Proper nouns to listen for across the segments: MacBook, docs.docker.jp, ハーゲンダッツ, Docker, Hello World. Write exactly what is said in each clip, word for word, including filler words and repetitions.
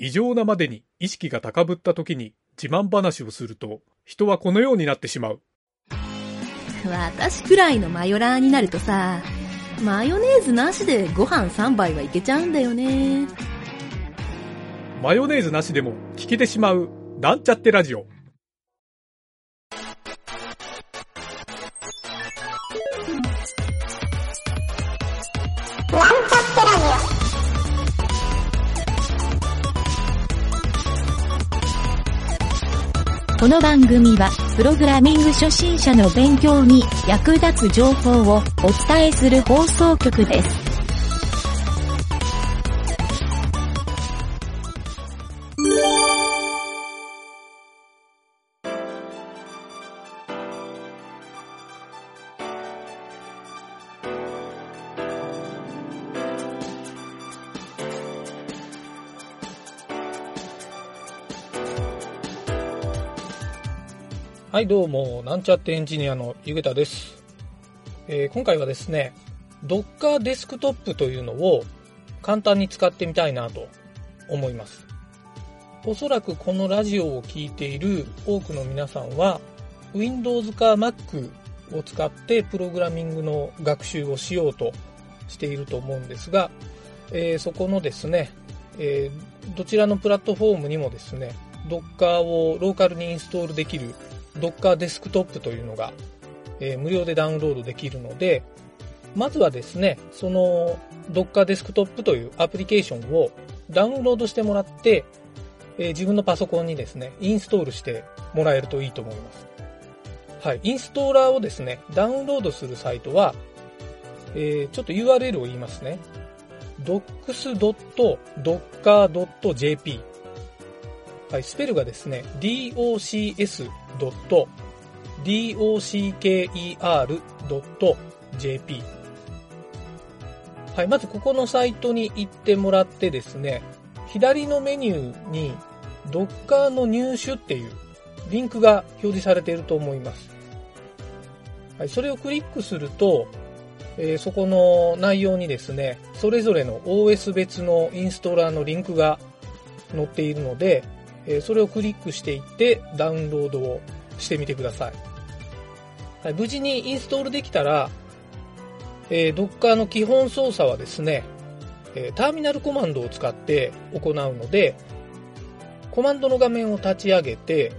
異常なまでに意識が高ぶった時に自慢話をすると、人はこのようになってしまう。私くらいのマヨラーになるとさ、マヨネーズなしでご飯さんばいはいけちゃうんだよね。マヨネーズなしでも聞けてしまうなんちゃってラジオ。この番組はプログラミング初心者の勉強に役立つ情報をお伝えする放送局です。はい、どうもなんちゃってエンジニアのゆげたです。えー、今回はですね Docker デスクトップというのを簡単に使ってみたいなと思います。おそらくこのラジオを聞いている多くの皆さんは Windows か Mac を使ってプログラミングの学習をしようとしていると思うんですが、えー、そこのですね、えー、どちらのプラットフォームにもですね Docker をローカルにインストールできるDocker デスクトップというのが、えー、無料でダウンロードできるので、まずはですね、その Docker デスクトップというアプリケーションをダウンロードしてもらって、えー、自分のパソコンにですね、インストールしてもらえるといいと思います。はい、インストーラーをですね、ダウンロードするサイトは、えー、ちょっと ユーアールエル を言いますね。docs.docker.jp。はい、スペルがですね、docs.docker.jp。はい、まずここのサイトに行ってもらってですね、左のメニューに Docker の入手っていうリンクが表示されていると思います。はい、それをクリックすると、えー、そこの内容にですね、それぞれの オーエス 別のインストーラーのリンクが載っているので、それをクリックしていってダウンロードをしてみてください。はい、無事にインストールできたら、えー、Docker の基本操作はですね、えー、ターミナルコマンドを使って行うので、コマンドの画面を立ち上げて、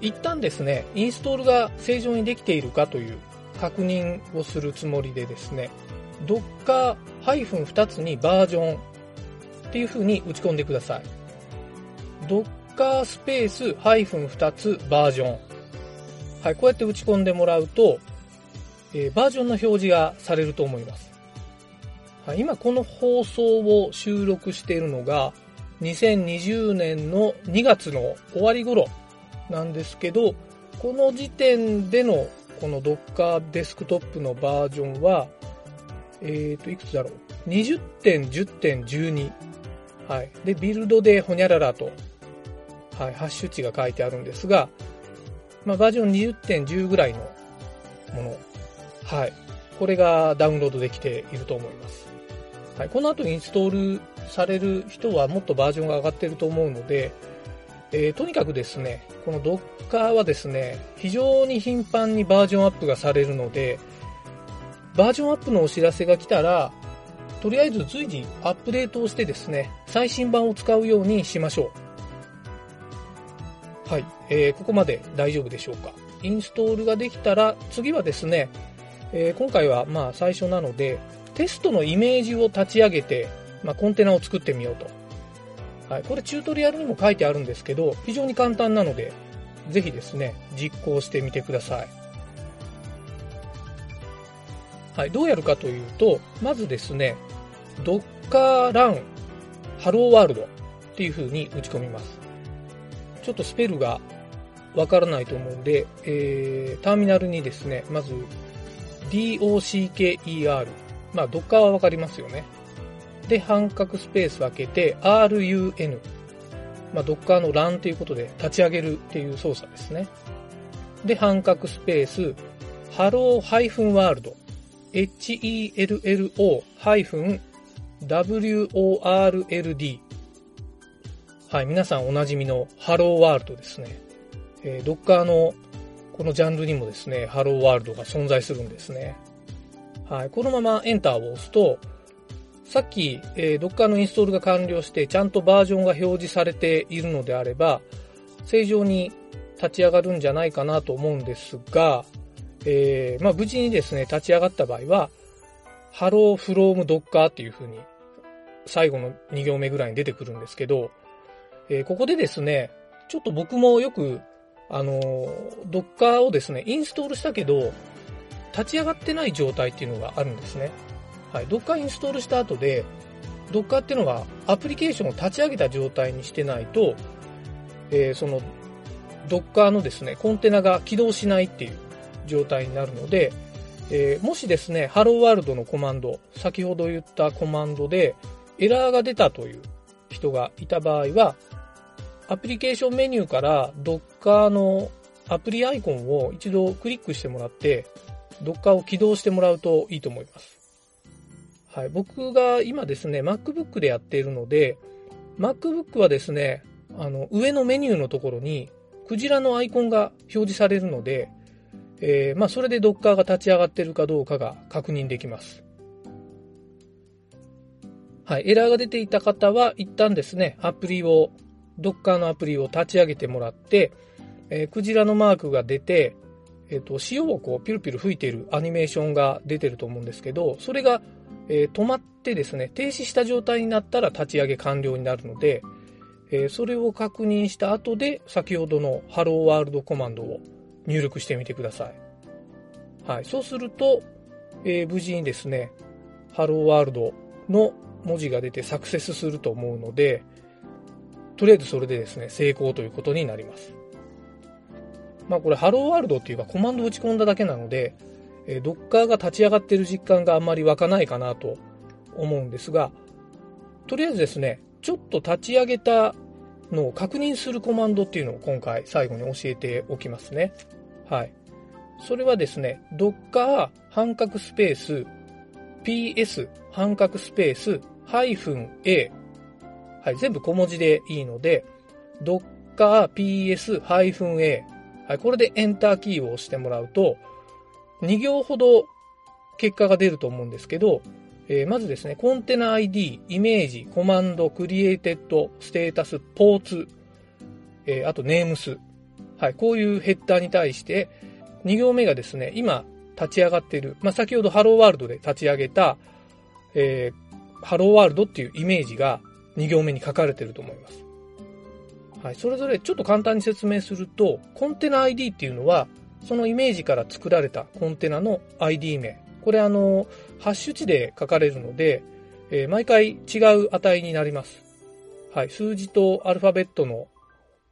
一旦ですね、インストールが正常にできているかという確認をするつもりでですね、Docker-ふたつにバージョンっていう風に打ち込んでください。Docker スペース -2 つバージョン。はい、こうやって打ち込んでもらうと、えー、バージョンの表示がされると思います。はい、今この放送を収録しているのがにせんにじゅうねんのにがつの終わり頃なんですけど、この時点でのこの Docker デスクトップのバージョンは、えっと、いくつだろう ?にじゅってんじゅってんじゅうに。はい。で、ビルドでほにゃららと。はい、ハッシュ値が書いてあるんですが、まあ、バージョン にじゅってんじゅう ぐらいのもの、はい、これがダウンロードできていると思います。はい、この後インストールされる人はもっとバージョンが上がっていると思うので、えー、とにかくですね、この Docker はですね、非常に頻繁にバージョンアップがされるので、バージョンアップのお知らせが来たらとりあえず随時アップデートをしてですね、最新版を使うようにしましょう。はい、えー、ここまで大丈夫でしょうか。インストールができたら、次はですね、えー、今回はまあ最初なので、テストのイメージを立ち上げて、まあ、コンテナを作ってみようと。はい、これチュートリアルにも書いてあるんですけど、非常に簡単なので、ぜひですね、実行してみてください。はい、どうやるかというと、まずですね、Docker run Hello World っていう風に打ち込みます。ちょっとスペルがわからないと思うんで、えー、ターミナルにですね、まず docker、まあ Docker はわかりますよね。で、半角スペース開けて run、まあ Docker の ラン ということで立ち上げるっていう操作ですね。で、半角スペース hello-world、hello-world はい、皆さんおなじみの Hello World ですね。えー、Docker のこのジャンルにもですね、Hello World が存在するんですね。はい、このまま Enter を押すと、さっき、えー、Docker のインストールが完了してちゃんとバージョンが表示されているのであれば、正常に立ち上がるんじゃないかなと思うんですが、えーまあ、無事にですね、立ち上がった場合は、Hello from Docker っていう風に最後のに行目ぐらいに出てくるんですけど、えー、ここでですね、ちょっと僕もよく、あのー、Docker をですね、インストールしたけど、立ち上がってない状態っていうのがあるんですね。はい、Docker インストールした後で、Docker っていうのはアプリケーションを立ち上げた状態にしてないと、えー、その Docker のですね、コンテナが起動しないっていう状態になるので、えー、もしですね、Hello World のコマンド、先ほど言ったコマンドでエラーが出たという人がいた場合は、アプリケーションメニューから Docker のアプリアイコンを一度クリックしてもらって、Docker を起動してもらうといいと思います。はい、僕が今ですね、MacBook でやっているので、MacBook はですね、あの上のメニューのところにクジラのアイコンが表示されるので、えーまあ、それで Docker が立ち上がっているかどうかが確認できます。はい、エラーが出ていた方は一旦ですね、アプリを Docker のアプリを立ち上げてもらって、えー、クジラのマークが出て、えーと、潮をこうピュルピュル吹いているアニメーションが出てると思うんですけど、それが、えー、止まってですね、停止した状態になったら立ち上げ完了になるので、えー、それを確認した後で先ほどの Hello World コマンドを入力してみてください。はい、そうすると、えー、無事にですね、Hello World の文字が出てサクセスすると思うので、とりあえずそれでですね、成功ということになります。まあこれ Hello World っていうかコマンドを打ち込んだだけなので、えー、Docker が立ち上がっている実感があんまり湧かないかなと思うんですが、とりあえずですね、ちょっと立ち上げたのを確認するコマンドっていうのを今回最後に教えておきますね。はい。それはですね、docker 半角スペース ps 半角スペース -a、はい、全部小文字でいいので docker ピーエス-a、はい、これでエンターキーを押してもらうとに行ほど結果が出ると思うんですけど、えー、まずですね、コンテナ アイディー、イメージ、コマンド、クリエイテッド、ステータス、ポーツ、えー、あとネームス。はい、こういうヘッダーに対して、に行目がですね、今立ち上がっている、まあ、先ほど Hello World で立ち上げた、えー、Hello World っていうイメージがに行目に書かれていると思います。はい、それぞれちょっと簡単に説明すると、コンテナ アイディー っていうのは、そのイメージから作られたコンテナの アイディー 名。これあのハッシュ値で書かれるので、えー、毎回違う値になります。はい、数字とアルファベットの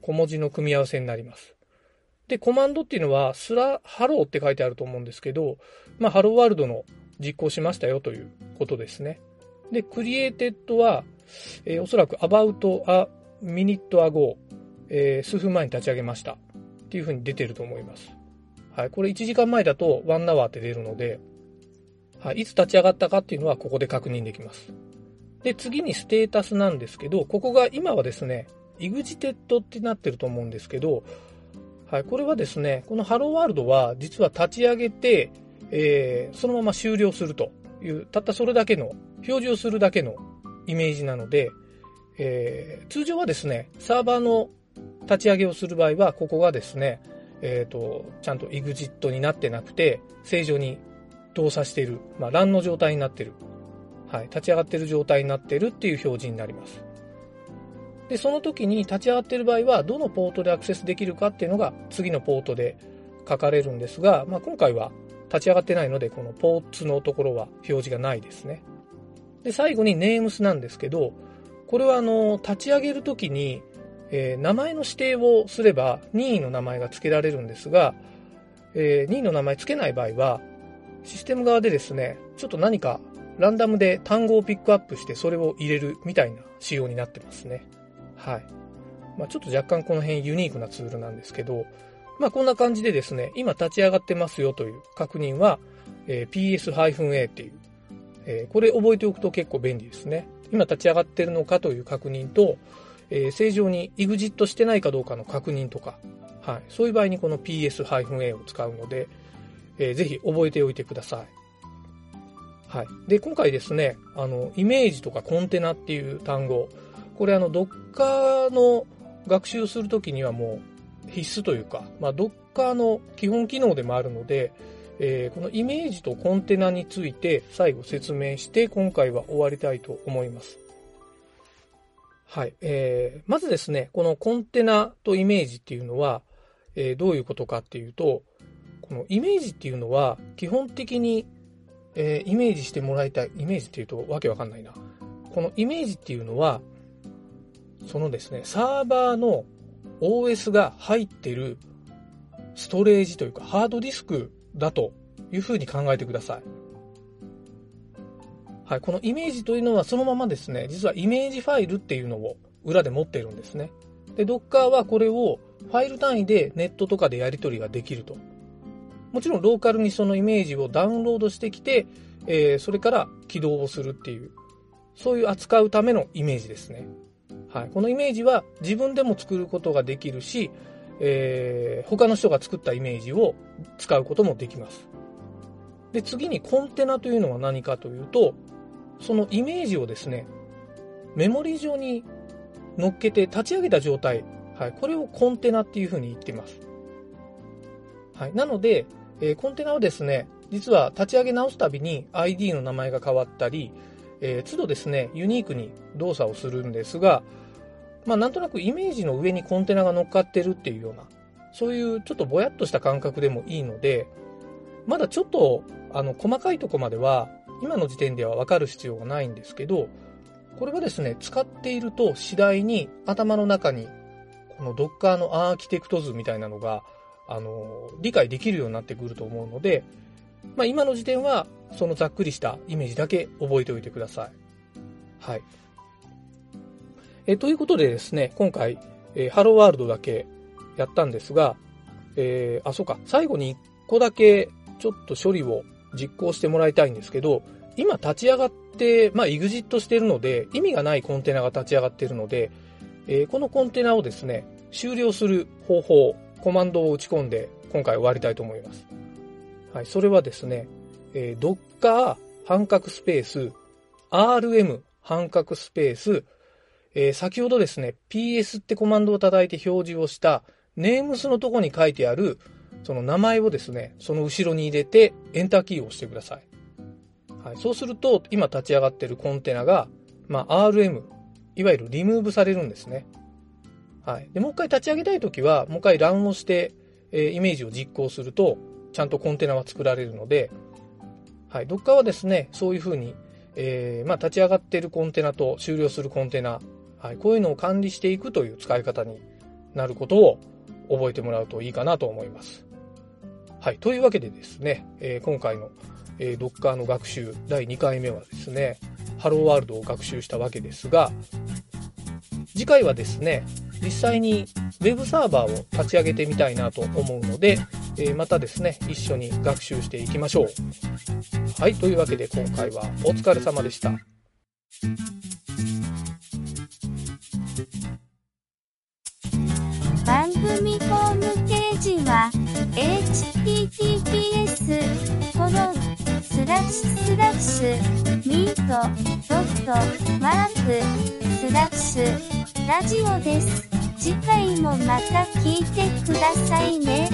小文字の組み合わせになります。で、コマンドっていうのはスラハローって書いてあると思うんですけど、まあハローワールドの実行しましたよということですね。で、クリエイテッドは、えー、おそらく about a minute ago、えー、数分前に立ち上げましたっていうふうに出てると思います。はい、これいちじかんまえだとワンアワーって出るので。はい、いつ立ち上がったかっていうのはここで確認できます。で、次にステータスなんですけど、ここが今はですね、exited ってなってると思うんですけど、はい、これはですね、この Hello World は実は立ち上げて、えー、そのまま終了するという、たったそれだけの、表示をするだけのイメージなので、えー、通常はですね、サーバーの立ち上げをする場合は、ここがですね、えーと、ちゃんと exit になってなくて、正常に動作している、まあ、ランの状態になっている、はい、立ち上がっている状態になっているっていう表示になります。で、その時に立ち上がっている場合はどのポートでアクセスできるかっていうのが次のポートで書かれるんですが、まあ、今回は立ち上がってないのでこのポーツのところは表示がないですね。で、最後にネームスなんですけど、これはあの立ち上げる時に、えー、名前の指定をすれば任意の名前が付けられるんですが、えー、任意の名前付けない場合はシステム側でですね、ちょっと何かランダムで単語をピックアップしてそれを入れるみたいな仕様になってますね。はい。まあ、ちょっと若干この辺ユニークなツールなんですけど、まあ、こんな感じでですね、今立ち上がってますよという確認は、えー、ピーエス-A っていう、えー、これ覚えておくと結構便利ですね。今立ち上がってるのかという確認と、えー、正常に エグジット してないかどうかの確認とか、はい、そういう場合にこの ピーエス-A を使うので、えー、ぜひ覚えておいてください。はい、で今回ですね、あのイメージとかコンテナっていう単語、これあの Docker の学習するときにはもう必須というか、まあ、Docker の基本機能でもあるので、えー、このイメージとコンテナについて最後説明して今回は終わりたいと思います。はい、えー、まずですね、このコンテナとイメージっていうのは、えー、どういうことかっていうと、このイメージっていうのは基本的に、えー、イメージしてもらいたい、イメージっていうとわけわかんないな、このイメージっていうのはそのですね、サーバーの オーエス が入ってるストレージというかハードディスクだというふうに考えてください。はい、このイメージというのはそのままですね、実はイメージファイルっていうのを裏で持っているんですね。で、Docker はこれをファイル単位でネットとかでやり取りができると。もちろんローカルにそのイメージをダウンロードしてきて、えー、それから起動をするっていう、そういう扱うためのイメージですね。はい、このイメージは自分でも作ることができるし、えー、他の人が作ったイメージを使うこともできます。で、次にコンテナというのは何かというと、そのイメージをですね、メモリー上に乗っけて立ち上げた状態、はい、これをコンテナっていうふうに言っています。はい、なので、えー、コンテナはですね、実は立ち上げ直すたびに アイディー の名前が変わったり、えー、都度ですね、ユニークに動作をするんですが、まあ、なんとなくイメージの上にコンテナが乗っかってるっていうような、そういうちょっとぼやっとした感覚でもいいので、まだちょっとあの細かいとこまでは今の時点では分かる必要がないんですけど、これはですね、使っていると次第に頭の中にこの Docker のアーキテクト図みたいなのがあの理解できるようになってくると思うので、まあ、今の時点はそのざっくりしたイメージだけ覚えておいてください。はい。えということでですね、今回、えー、Hello World だけやったんですが、えー、あ、そうか、最後にいっこだけちょっと処理を実行してもらいたいんですけど、今立ち上がって、まあ、エグジット しているので、意味がないコンテナが立ち上がっているので、えー、このコンテナをですね、終了する方法、コマンドを打ち込んで、今回終わりたいと思います。はい、それはですね、えー、docker 半角スペース rm 半角スペース、えー、先ほどですね ps ってコマンドを叩いて表示をしたネームスのとこに書いてあるその名前をですね、その後ろに入れてエンターキーを押してください。はい、そうすると今立ち上がっているコンテナが、まあ、rm いわゆるリムーブされるんですね。はい、でもう一回立ち上げたいときはもう一回ランをして、えー、イメージを実行するとちゃんとコンテナは作られるので、はい、Docker はですね、そういうふうに、えーまあ、立ち上がっているコンテナと終了するコンテナ、はい、こういうのを管理していくという使い方になることを覚えてもらうといいかなと思います。はい、というわけでですね、えー、今回の、えー、Docker の学習だいにかいめはですね、Hello World を学習したわけですが、次回はですね、実際に Web サーバーを立ち上げてみたいなと思うので、えー、またですね、一緒に学習していきましょう。はい、というわけで今回はお疲れ様でした。番組ホームページは エイチティーティーピーエスコロンスラッシュスラッシュミートドットマークスラッシュラジオです。次回もまた聞いてくださいね。